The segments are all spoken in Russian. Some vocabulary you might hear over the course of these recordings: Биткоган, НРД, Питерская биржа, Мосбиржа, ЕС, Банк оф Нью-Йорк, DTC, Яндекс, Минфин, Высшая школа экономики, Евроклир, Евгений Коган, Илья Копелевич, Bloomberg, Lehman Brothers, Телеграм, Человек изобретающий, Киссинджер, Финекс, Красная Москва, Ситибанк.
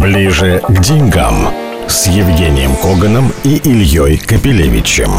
Ближе к деньгам с Евгением Коганом и Ильей Копелевичем.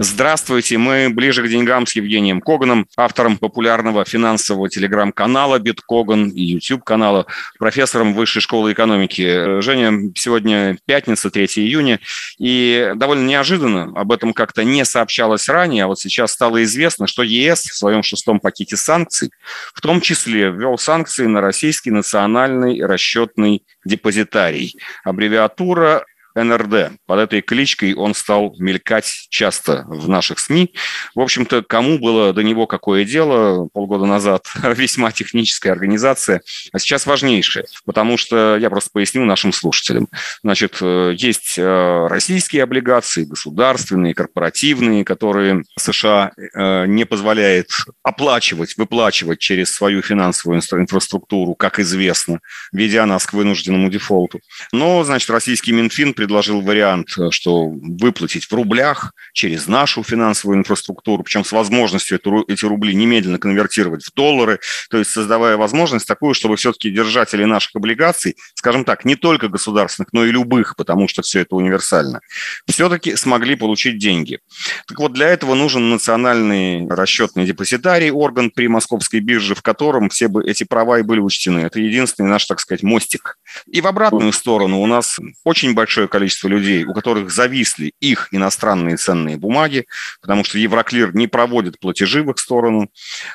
Здравствуйте, мы ближе к деньгам с Евгением Коганом, автором популярного финансового телеграм-канала «Биткоган» и YouTube-канала, профессором Высшей школы экономики. Женя, сегодня пятница, 3 июня, и довольно неожиданно, об этом как-то не сообщалось ранее, а вот сейчас стало известно, что ЕС в своем 6-м пакете санкций в том числе ввел санкции на российский национальный расчетный депозитарий, аббревиатура НРД. Под этой кличкой он стал мелькать часто в наших СМИ. В общем-то, кому было до него какое дело полгода назад? Весьма техническая организация, а сейчас важнейшая, потому что, я просто поясню нашим слушателям, значит, есть российские облигации, государственные, корпоративные, которые США не позволяет оплачивать, выплачивать через свою финансовую инфраструктуру, как известно, ведя нас к вынужденному дефолту. Но, значит, российский Минфин предложил вариант, что выплатить в рублях через нашу финансовую инфраструктуру, причем с возможностью эти рубли немедленно конвертировать в доллары, то есть создавая возможность такую, чтобы все-таки держатели наших облигаций, скажем так, не только государственных, но и любых, потому что все это универсально, все-таки смогли получить деньги. Так вот, для этого нужен национальный расчетный депозитарий, орган при Московской бирже, в котором все бы эти права и были учтены. Это единственный наш, так сказать, мостик. И в обратную сторону у нас очень большое количество людей, у которых зависли их иностранные ценные бумаги, потому что Евроклир не проводит платежи в их сторону.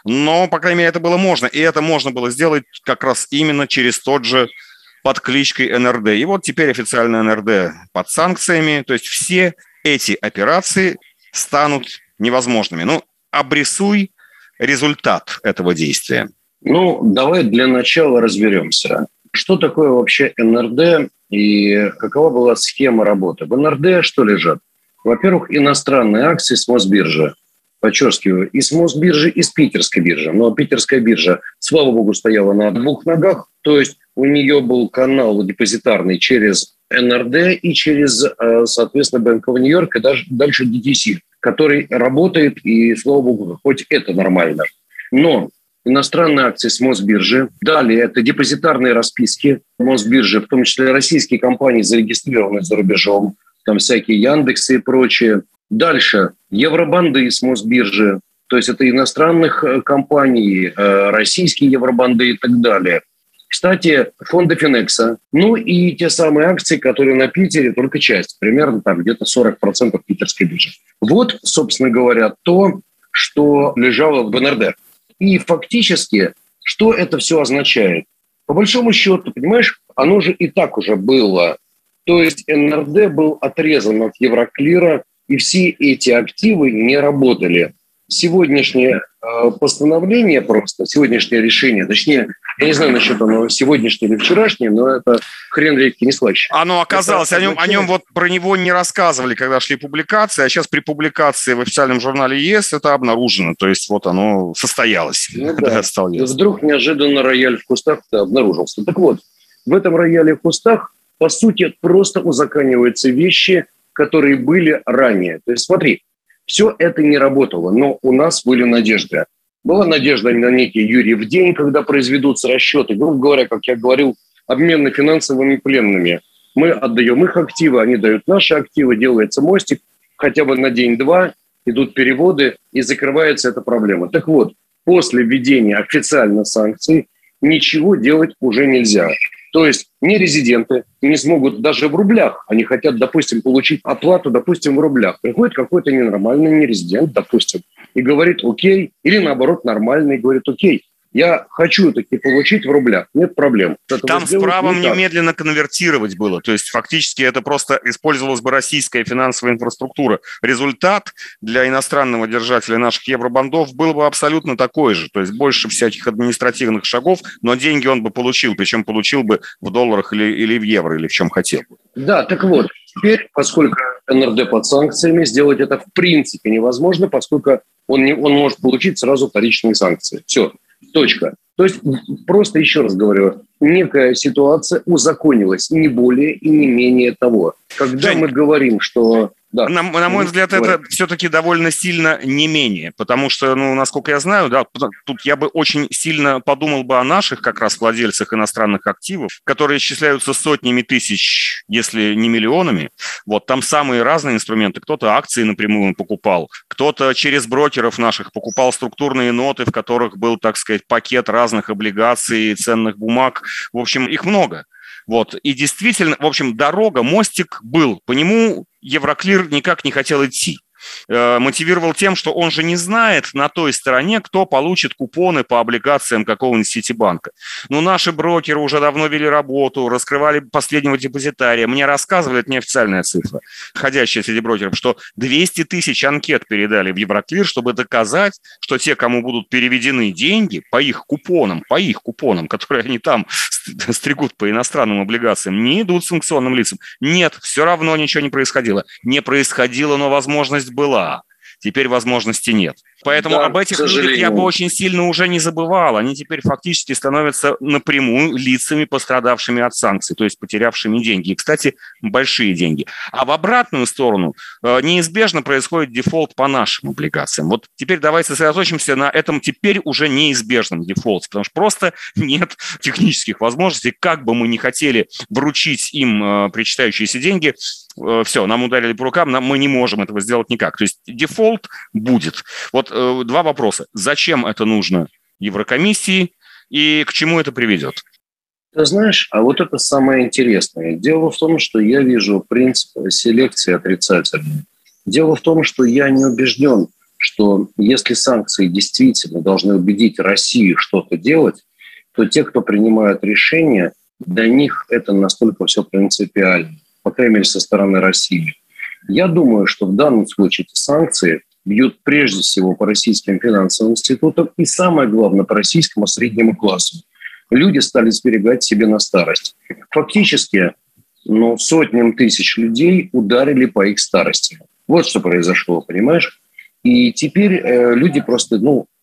Но, по крайней мере, это было можно. И это можно было сделать как раз именно через тот же под кличкой НРД. И вот теперь официально НРД под санкциями. То есть все эти операции станут невозможными. Ну, обрисуй результат этого действия. Ну, давай для начала разберемся. Что такое вообще НРД и какова была схема работы? В НРД что лежат? Во-первых, иностранные акции с Мосбиржи. Подчеркиваю, и с Мосбиржи, и с Питерской биржи. Но Питерская биржа, слава богу, стояла на двух ногах. То есть у нее был канал депозитарный через НРД и через, соответственно, Банк оф Нью-Йорк и даже дальше DTC, который работает, и, слава богу, хоть это нормально. Но иностранные акции с Мосбиржи. Далее это депозитарные расписки Мосбиржи, в том числе российские компании, зарегистрированные за рубежом, там всякие Яндексы и прочее. Дальше евробанды с Мосбиржи, то есть это иностранных компаний, российские евробанды и так далее. Кстати, фонды Финекса. Ну и те самые акции, которые на Питере, только часть, примерно там где-то 40% питерской биржи. Вот, собственно говоря, то, что лежало в НРД. И фактически, что это все означает? По большому счету, понимаешь, оно же и так уже было. То есть НРД был отрезан от Евроклира, и все эти активы не работали. Сегодняшнее постановление просто, сегодняшнее решение, точнее, я не знаю насчет оно сегодняшнее или вчерашнее, но это хрен редкий не слаще. Оно оказалось, о нем вот про него не рассказывали, когда шли публикации, а сейчас при публикации в официальном журнале ЕС это обнаружено, то есть вот оно состоялось. Ну да, вдруг неожиданно рояль в кустах обнаружился. Так вот, в этом рояле в кустах, по сути, просто узакониваются вещи, которые были ранее. То есть смотри, все это не работало, но у нас были надежды. Была надежда на некий Юрий в день, когда произведутся расчеты, грубо говоря, как я говорил, обмены финансовыми пленными. Мы отдаем их активы, они дают наши активы, делается мостик, хотя бы на день-два идут переводы, и закрывается эта проблема. Так вот, после введения официально санкций ничего делать уже нельзя. То есть не резиденты не смогут даже в рублях, они хотят, допустим, получить оплату, допустим, в рублях. Приходит какой-то ненормальный нерезидент, допустим, и говорит «окей», или наоборот нормальный, говорит «окей». Я хочу таки получить в рублях, нет проблем. Там с правом немедленно конвертировать было. То есть фактически это просто использовалась бы российская финансовая инфраструктура. Результат для иностранного держателя наших евробандов был бы абсолютно такой же. То есть больше всяких административных шагов, но деньги он бы получил. Причем получил бы в долларах или в евро, или в чем хотел бы. Да, так вот, теперь, поскольку НРД под санкциями, сделать это в принципе невозможно, поскольку он может получить сразу вторичные санкции. Все. Точка. То есть, просто еще раз говорю, некая ситуация узаконилась, не более и не менее того. Когда мы говорим, что Да. На мой взгляд, это все-таки довольно сильно не менее, потому что, ну, насколько я знаю, да, тут я бы очень сильно подумал бы о наших как раз владельцах иностранных активов, которые исчисляются сотнями тысяч, если не миллионами. Вот там самые разные инструменты. Кто-то акции напрямую покупал, кто-то через брокеров наших покупал структурные ноты, в которых был, так сказать, пакет разных облигаций, ценных бумаг. В общем, их много. Вот. И действительно, в общем, дорога, мостик был. По нему Евроклир никак не хотел идти. Мотивировал тем, что он же не знает на той стороне, кто получит купоны по облигациям какого-нибудь Ситибанка. Но наши брокеры уже давно вели работу, раскрывали последнего депозитария. Мне рассказывали, это неофициальная цифра, ходящая среди брокеров, что 200 тысяч анкет передали в Евроклир, чтобы доказать, что те, кому будут переведены деньги по их купонам, которые они там стригут по иностранным облигациям, не идут санкционным лицам. Нет, все равно ничего не происходило. Не происходило, но возможность была. Теперь возможности нет. Поэтому об этих людях я бы очень сильно уже не забывал. Они теперь фактически становятся напрямую лицами, пострадавшими от санкций, то есть потерявшими деньги. И, кстати, большие деньги. А в обратную сторону неизбежно происходит дефолт по нашим облигациям. Вот теперь давайте сосредоточимся на этом теперь уже неизбежном дефолте, потому что просто нет технических возможностей. Как бы мы ни хотели вручить им причитающиеся деньги, все, нам ударили по рукам, мы не можем этого сделать никак. То есть дефолт будет. Вот два вопроса. Зачем это нужно Еврокомиссии и к чему это приведет? Ты знаешь, а вот это самое интересное. Дело в том, что я вижу принцип селекции отрицательный. Дело в том, что я не убежден, что если санкции действительно должны убедить Россию что-то делать, то те, кто принимают решения, для них это настолько все принципиально. По крайней мере, со стороны России. Я думаю, что в данном случае эти санкции бьют прежде всего по российским финансовым институтам и, самое главное, по российскому среднему классу. Люди стали сберегать себе на старость. Фактически, сотням тысяч людей ударили по их старости. Вот что произошло, понимаешь? И теперь люди просто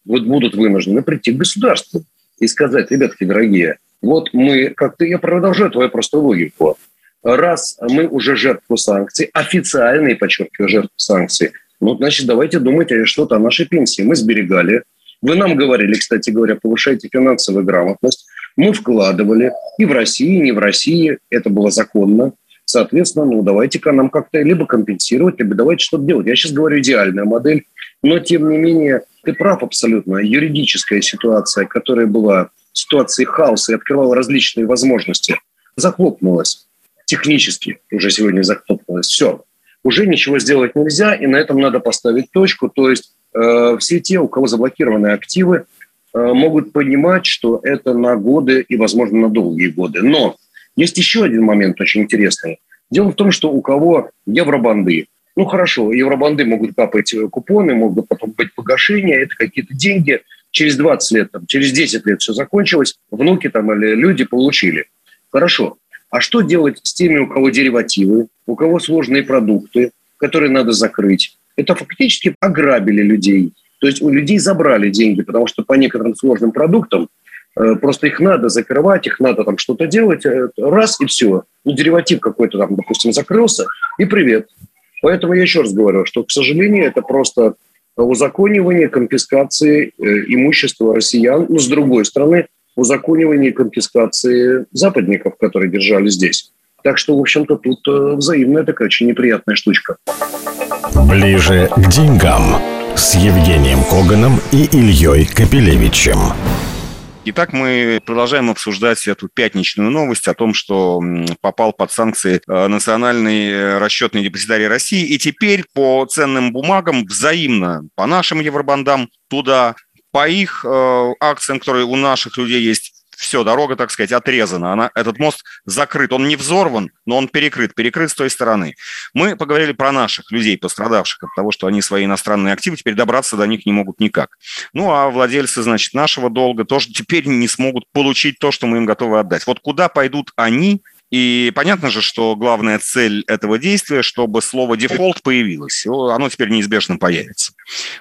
будут вынуждены прийти к государству и сказать: ребятки, дорогие, вот мы как-то... Я продолжаю твою простую логику. Раз мы уже жертву санкций, официальные, подчеркиваю, жертву санкций, значит, давайте думать что-то о нашей пенсии. Мы сберегали. Вы нам говорили, кстати говоря, повышайте финансовую грамотность. Мы вкладывали и в России, и не в России. Это было законно. Соответственно, давайте-ка нам как-то либо компенсировать, либо давайте что-то делать. Я сейчас говорю идеальная модель. Но, тем не менее, ты прав абсолютно. Юридическая ситуация, которая была ситуацией хаоса и открывала различные возможности, захлопнулась. Технически уже сегодня захлопнулось. Все. Уже ничего сделать нельзя, и на этом надо поставить точку. То есть все те, у кого заблокированы активы, могут понимать, что это на годы и, возможно, на долгие годы. Но есть еще один момент очень интересный. Дело в том, что у кого евробанды. Хорошо, евробанды могут капать купоны, могут потом быть погашения, это какие-то деньги. Через 20 лет, через 10 лет все закончилось, внуки или люди получили. Хорошо. А что делать с теми, у кого деривативы, у кого сложные продукты, которые надо закрыть? Это фактически ограбили людей. То есть у людей забрали деньги, потому что по некоторым сложным продуктам просто их надо закрывать, их надо что-то делать. Раз и все. Дериватив какой-то допустим, закрылся, и привет. Поэтому я еще раз говорю, что, к сожалению, это просто узаконивание конфискации имущества россиян, с другой стороны, узаконивание и конфискации западников, которые держали здесь. Так что, в общем-то, тут взаимная такая очень неприятная штучка. Ближе к деньгам с Евгением Коганом и Ильей Копелевичем. Итак, мы продолжаем обсуждать эту пятничную новость о том, что попал под санкции национальный расчетный депозитарий России. И теперь по ценным бумагам взаимно, по нашим евробандам туда... По их акциям, которые у наших людей есть, все, дорога, так сказать, отрезана. Этот мост закрыт. Он не взорван, но он перекрыт с той стороны. Мы поговорили про наших людей, пострадавших от того, что они свои иностранные активы теперь добраться до них не могут никак. А владельцы, значит, нашего долга тоже теперь не смогут получить то, что мы им готовы отдать. Вот куда пойдут они? И понятно же, что главная цель этого действия, чтобы слово «дефолт» появилось. Оно теперь неизбежно появится.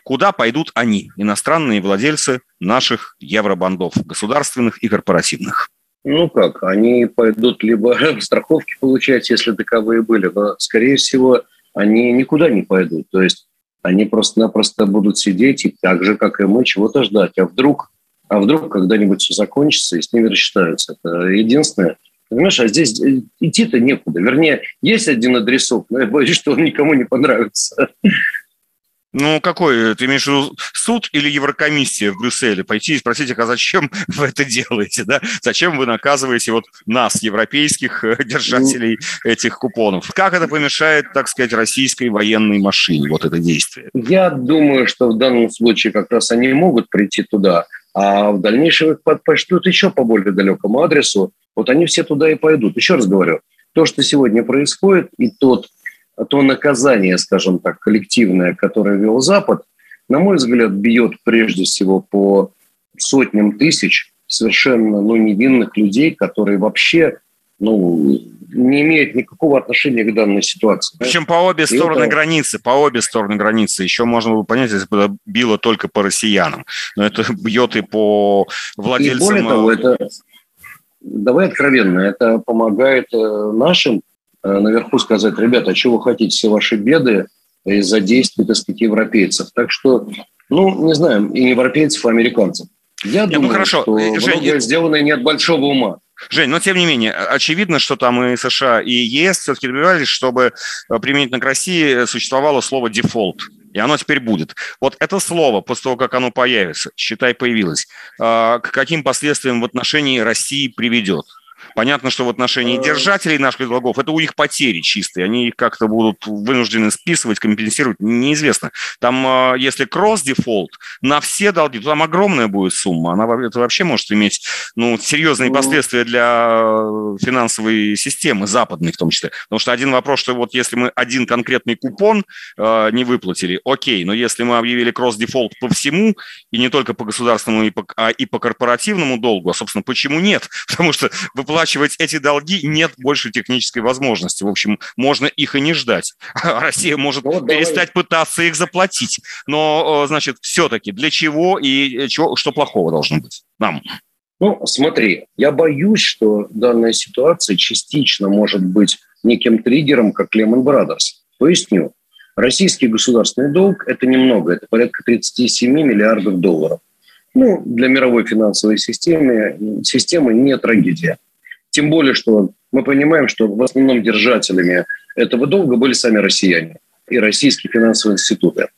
Куда пойдут они, иностранные владельцы наших евробандов, государственных и корпоративных? Они пойдут либо страховки получать, если таковые были, но, скорее всего, они никуда не пойдут. То есть они просто-напросто будут сидеть и так же, как и мы, чего-то ждать. А вдруг когда-нибудь все закончится и с ними рассчитаются. Это единственное. Понимаешь, а здесь идти-то некуда. Вернее, есть один адресок, но я боюсь, что он никому не понравится. Ну, какой? Ты имеешь в виду суд или Еврокомиссия в Брюсселе? Пойти и спросить, а зачем вы это делаете, да? Зачем вы наказываете вот нас, европейских держателей этих купонов? Как это помешает, так сказать, российской военной машине, вот это действие? Я думаю, что в данном случае как раз они могут прийти туда, а в дальнейшем их подпочтут еще по более далекому адресу. Вот они все туда и пойдут. Еще раз говорю, то, что сегодня происходит, и то наказание, скажем так, коллективное, которое ввел Запад, на мой взгляд, бьет прежде всего по сотням тысяч совершенно невинных людей, которые вообще не имеют никакого отношения к данной ситуации. Причем по обе стороны границы. Еще можно было понять, если бы это било только по россиянам. Но это бьет и по владельцам... И более того, давай откровенно, это помогает нашим наверху сказать: ребята, чего вы хотите, все ваши беды из-за действий, так сказать, европейцев. Так что, не знаю, и европейцев, и американцев. Я думаю, что многое сделано не от большого ума. Жень, но тем не менее, очевидно, что там и США, и ЕС все-таки добивались, чтобы применительно к России существовало слово «дефолт». И оно теперь будет. Вот это слово, после того, как оно появится, считай, появилось, к каким последствиям в отношении России приведет? Понятно, что в отношении держателей наших долгов это у них потери чистые. Они их как-то будут вынуждены списывать, компенсировать, неизвестно. Там, если кросс-дефолт на все долги, то там огромная будет сумма. Это вообще может иметь серьезные последствия для финансовой системы, западной в том числе. Потому что один вопрос, что вот если мы один конкретный купон не выплатили, окей, но если мы объявили кросс-дефолт по всему, и не только по государственному, и по корпоративному долгу, а, собственно, почему нет? Потому что выплачивать эти долги нет больше технической возможности. В общем, можно их и не ждать. Россия может перестать пытаться их заплатить. Но, значит, все-таки для чего и что плохого должно быть нам? Смотри, я боюсь, что данная ситуация частично может быть неким триггером, как Lehman Brothers. Поясню. Российский государственный долг – это немного, это порядка 37 миллиардов долларов. Для мировой финансовой системы не трагедия. Тем более, что мы понимаем, что в основном держателями этого долга были сами россияне и российские финансовые институты.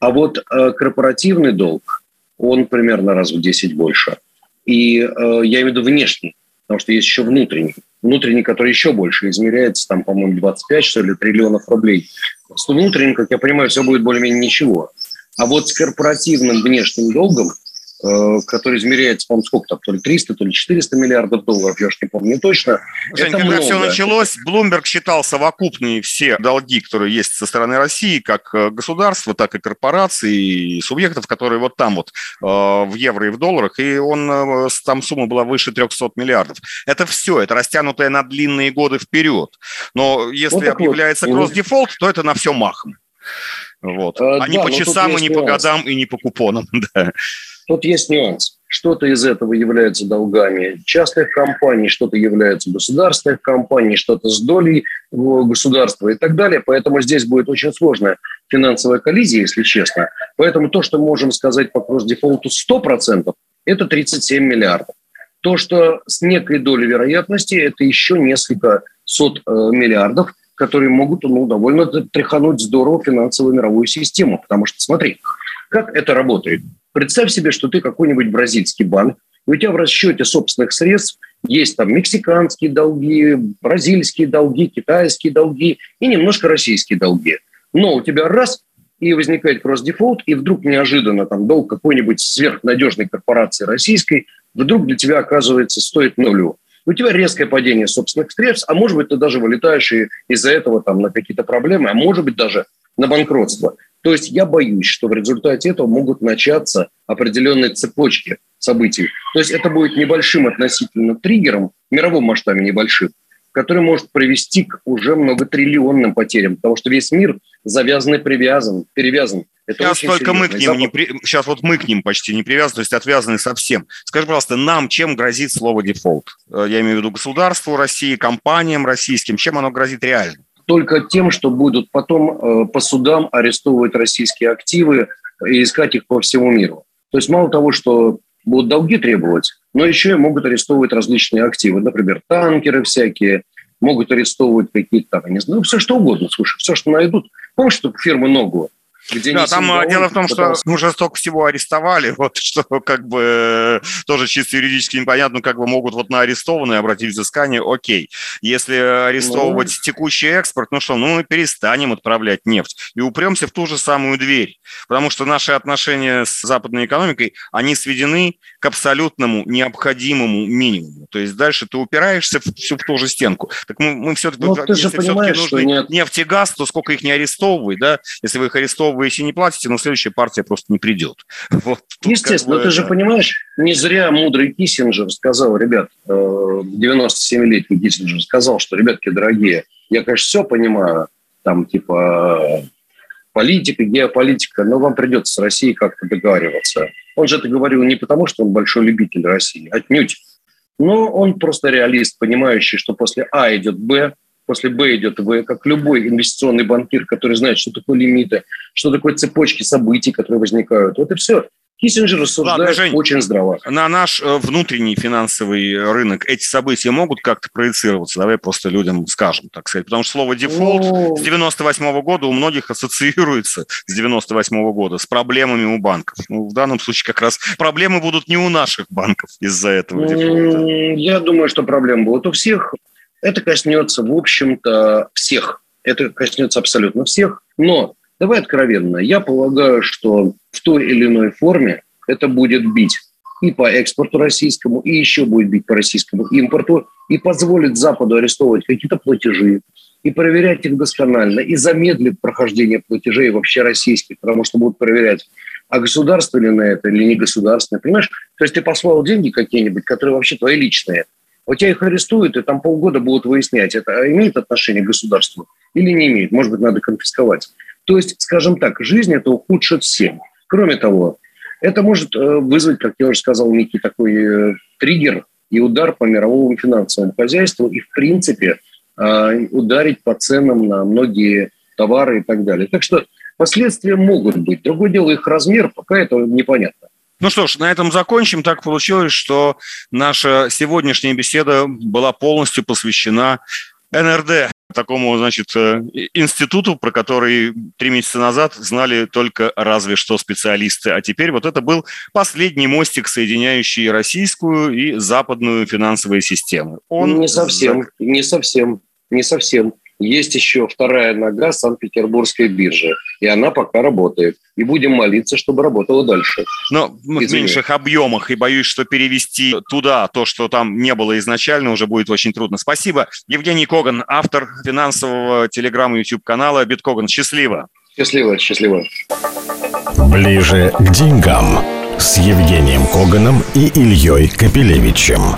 А вот корпоративный долг, он примерно раз в 10 больше. И я имею в виду внешний, потому что есть еще внутренний. Внутренний, который еще больше измеряется, там, по-моему, 25, что ли, триллионов рублей. С внутренним, как я понимаю, все будет более-менее ничего. А вот с корпоративным внешним долгом, который измеряется, по-моему, сколько там, то ли 300, то ли 400 миллиардов долларов, я уж не помню точно. Жень, это когда много. Все началось, Bloomberg считал совокупные все долги, которые есть со стороны России, как государства, так и корпораций, и субъектов, которые вот там вот в евро и в долларах, и там сумма была выше 300 миллиардов. Это все, это растянутое на длинные годы вперед. Но если объявляется кросс-дефолт, то это на все махом. Вот. А не по часам, и не по годам, и не по купонам. Да. Тут есть нюанс. Что-то из этого является долгами частных компаний, что-то является государственных компаний, что-то с долей государства и так далее. Поэтому здесь будет очень сложная финансовая коллизия, если честно. Поэтому то, что можем сказать по кросс-дефолту 100%, это 37 миллиардов. То, что с некой долей вероятности, это еще несколько сот миллиардов, которые могут довольно тряхануть здорово финансовую мировую систему. Потому что, смотри, как это работает. Представь себе, что ты какой-нибудь бразильский банк, и у тебя в расчете собственных средств есть там мексиканские долги, бразильские долги, китайские долги и немножко российские долги. Но у тебя раз, и возникает кросс-дефолт, и вдруг неожиданно там долг какой-нибудь сверхнадежной корпорации российской вдруг для тебя, оказывается, стоит нулю. У тебя резкое падение собственных средств, а может быть, ты даже вылетаешь из-за этого там на какие-то проблемы, а может быть, даже на банкротство. То есть я боюсь, что в результате этого могут начаться определенные цепочки событий. То есть это будет небольшим относительно триггером, в мировом масштабе небольшим, который может привести к уже многотриллионным потерям, потому что весь мир завязан и перевязан. Сейчас вот мы к ним почти не привязаны, то есть отвязаны совсем. Скажи, пожалуйста, нам чем грозит слово «дефолт»? Я имею в виду государству России, компаниям российским, чем оно грозит реально? только тем, что будут потом по судам арестовывать российские активы и искать их по всему миру. То есть мало того, что будут долги требовать, но еще и могут арестовывать различные активы. Например, танкеры всякие, могут арестовывать какие-то, там, не знаю, все что угодно, слушай, все, что найдут. Помнишь, что фирма «Ногу»? Да, там дело в том, что уже столько всего арестовали, вот что как бы тоже чисто юридически непонятно, как бы могут вот на арестованные обратить взыскание, окей. Если арестовывать текущий экспорт, ну что, ну мы перестанем отправлять нефть и упремся в ту же самую дверь, потому что наши отношения с западной экономикой, они сведены к абсолютному необходимому минимуму. То есть дальше ты упираешься всю в ту же стенку. Так мы все-таки, если все-таки нужны нефть и газ, то сколько их не арестовывай, да, если вы их арестовываете, вы еще не платите, но следующая партия просто не придет. Вот, естественно, ты же понимаешь, не зря мудрый Киссинджер сказал, ребят, 97-летний Киссинджер сказал, что, ребятки, дорогие, я, конечно, все понимаю, там, типа, политика, геополитика, но вам придется с Россией как-то договариваться. Он же это говорил не потому, что он большой любитель России, отнюдь, но он просто реалист, понимающий, что после А идет Б, после «Б» идет «В», как любой инвестиционный банкир, который знает, что такое лимиты, что такое цепочки событий, которые возникают. Вот и все. Киссинджер рассуждает очень здраво. На наш внутренний финансовый рынок эти события могут как-то проецироваться? Давай просто людям скажем, так сказать. Потому что слово «дефолт» с 98-го года у многих ассоциируется с 98-го года с проблемами у банков. Ну, в данном случае как раз проблемы будут не у наших банков из-за этого дефолта. Я думаю, что проблем будут у всех. Это коснется, в общем-то, всех. Это коснется абсолютно всех. Но, давай откровенно, я полагаю, что в той или иной форме это будет бить и по экспорту российскому, и еще будет бить по российскому импорту, и позволит Западу арестовывать какие-то платежи, и проверять их досконально, и замедлит прохождение платежей вообще российских, потому что будут проверять, а государственное это или не государственное, понимаешь? То есть ты послал деньги какие-нибудь, которые вообще твои личные, у тебя их арестуют, и там полгода будут выяснять, это имеет отношение к государству или не имеет. Может быть, надо конфисковать. То есть, скажем так, жизнь это ухудшит всем. Кроме того, это может вызвать, как я уже сказал, некий такой триггер и удар по мировому финансовому хозяйству и, в принципе, ударить по ценам на многие товары и так далее. Так что последствия могут быть. Другое дело, их размер пока это непонятно. Ну что ж, на этом закончим. Так получилось, что наша сегодняшняя беседа была полностью посвящена НРД, такому, значит, институту, про который 3 месяца назад знали только разве что специалисты. А теперь вот это был последний мостик, соединяющий российскую и западную финансовые системы. Не совсем. Есть еще вторая нога Санкт-Петербургской биржи, и она пока работает. И будем молиться, чтобы работала дальше. Но в меньших объемах, и боюсь, что перевести туда то, что там не было изначально, уже будет очень трудно. Спасибо. Евгений Коган, автор финансового телеграм- и YouTube-канала «Биткоган». Счастливо. Счастливо, счастливо. Ближе к деньгам с Евгением Коганом и Ильей Копелевичем.